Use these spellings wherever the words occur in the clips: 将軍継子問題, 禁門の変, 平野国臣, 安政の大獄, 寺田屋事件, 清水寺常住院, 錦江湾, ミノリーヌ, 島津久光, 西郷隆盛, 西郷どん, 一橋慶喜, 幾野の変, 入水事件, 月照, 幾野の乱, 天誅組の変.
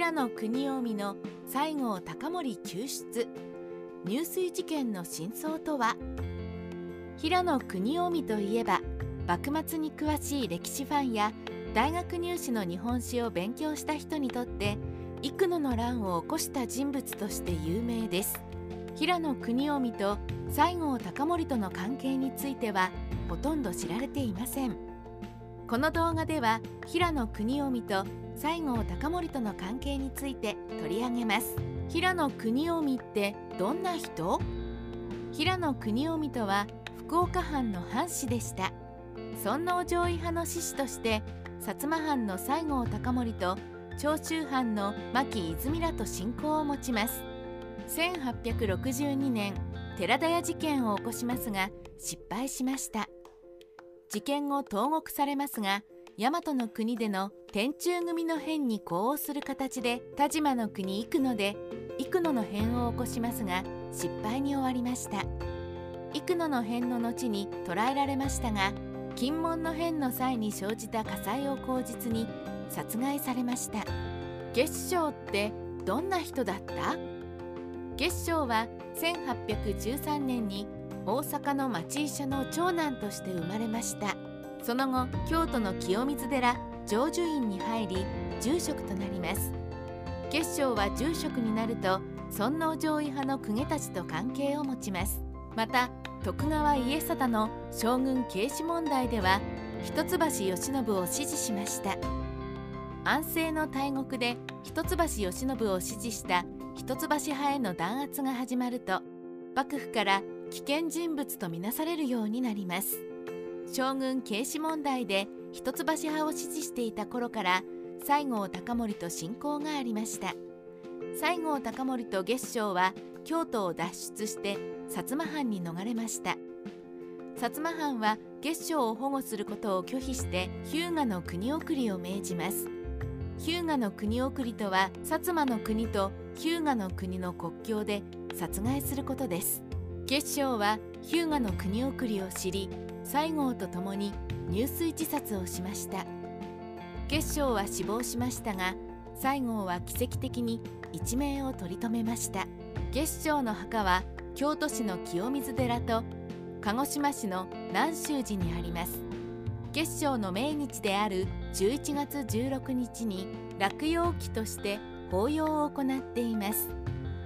平野国臣の西郷隆盛救出、入水事件の真相とは。平野国臣といえば、幕末に詳しい歴史ファンや大学入試の日本史を勉強した人にとって幾野の乱を起こした人物として有名です。平野国臣と西郷隆盛との関係についてはほとんど知られていません。この動画では平野国臣と西郷隆盛との関係について取り上げます。平野国臣ってどんな人？平野国臣とは福岡藩の藩士でした。尊王攘夷派の志士として薩摩藩の西郷隆盛と長州藩の牧泉らと親交を持ちます。1862年寺田屋事件を起こしますが失敗しました。事件後投獄されますが、大和の国での天誅組の変に呼応する形で但馬の国幾野で幾野の変を起こしますが失敗に終わりました。幾野の変の後に捕らえられましたが、禁門の変の際に生じた火災を口実に殺害されました。月照ってどんな人だった？月照は1813年に大阪の町医者の長男として生まれました。その後京都の清水寺常住院に入り住職となります。月照は住職になると尊王攘夷派の公家たちと関係を持ちます。また徳川家定の将軍継子問題では一橋慶喜を支持しました。安政の大獄で一橋慶喜を支持した一橋派への弾圧が始まると、幕府から危険人物とみなされるようになります。将軍継子問題で一橋派を支持していた頃から西郷隆盛と親交がありました。西郷隆盛と月照は京都を脱出して薩摩藩に逃れました。薩摩藩は月照を保護することを拒否して日向の国送りを命じます。日向の国送りとは薩摩の国と日向の国の国境で殺害することです。月照は日向の国送りを知り、西郷と共に入水自殺をしました。月照は死亡しましたが、西郷は奇跡的に一命を取り留めました。月照の墓は京都市の清水寺と鹿児島市の南宗寺にあります。月照の命日である11月16日に落陽期として法要を行っています。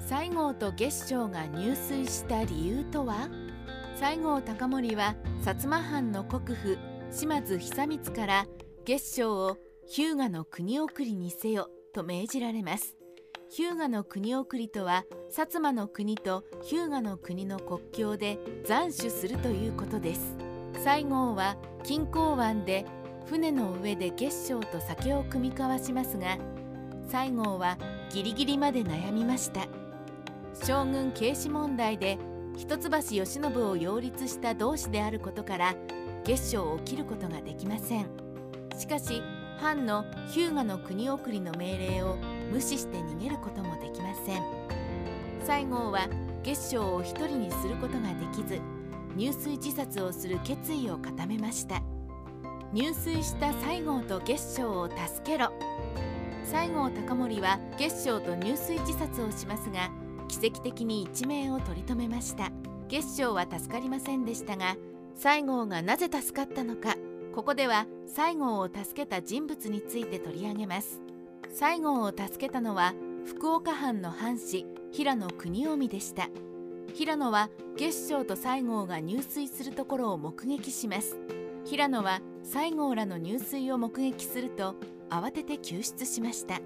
西郷と月照が入水した理由とは。西郷隆盛は薩摩藩の国府島津久光から月照を日向の国送りにせよと命じられます。日向の国送りとは薩摩の国と日向の国の国境で斬首するということです。西郷は錦江湾で船の上で月照と酒を酌み交わしますが、西郷はギリギリまで悩みました。将軍継子問題で一橋慶喜を擁立した同志であることから月照を切ることができません。しかし藩の日向の国送りの命令を無視して逃げることもできません。西郷は月照を一人にすることができず、入水自殺をする決意を固めました。入水した西郷と月照を助けろ。西郷隆盛は月照と入水自殺をしますが、奇跡的に一命を取り留めました。月照は助かりませんでしたが、西郷がなぜ助かったのか、ここでは西郷を助けた人物について取り上げます。西郷を助けたのは福岡藩の藩士平野国臣でした。平野は月照と西郷が入水するところを目撃します。平野は西郷らの入水を目撃すると慌てて救出しました。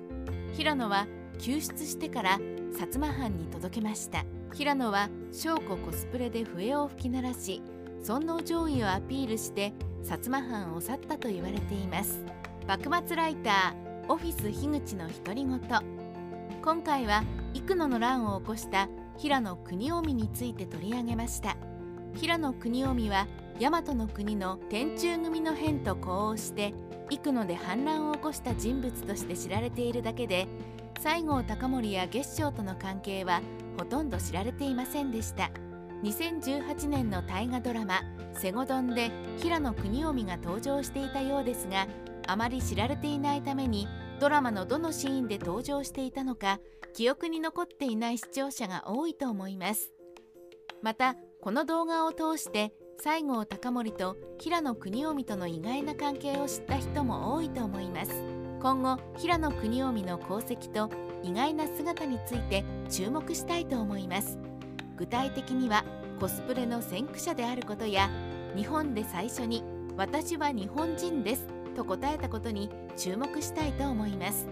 平野は救出してから薩摩藩に届けました。平野は将校コスプレで笛を吹き鳴らし、尊王攘夷をアピールして薩摩藩を去ったと言われています。幕末ライターオフィス樋口の独り言。今回は幾野の乱を起こした平野国臣について取り上げました。平野国臣は大和の国の天誅組の変と呼応して幾野で反乱を起こした人物として知られているだけで、西郷隆盛や月照との関係はほとんど知られていませんでした。2018年の大河ドラマ「西郷どん」で平野国臣が登場していたようですが、あまり知られていないためにドラマのどのシーンで登場していたのか記憶に残っていない視聴者が多いと思います。またこの動画を通して西郷隆盛と平野国臣との意外な関係を知った人も多いと思います。今後平野国臣の功績と意外な姿について注目したいと思います。具体的にはコスプレの先駆者であることや、日本で最初に「私は日本人です」と答えたことに注目したいと思います。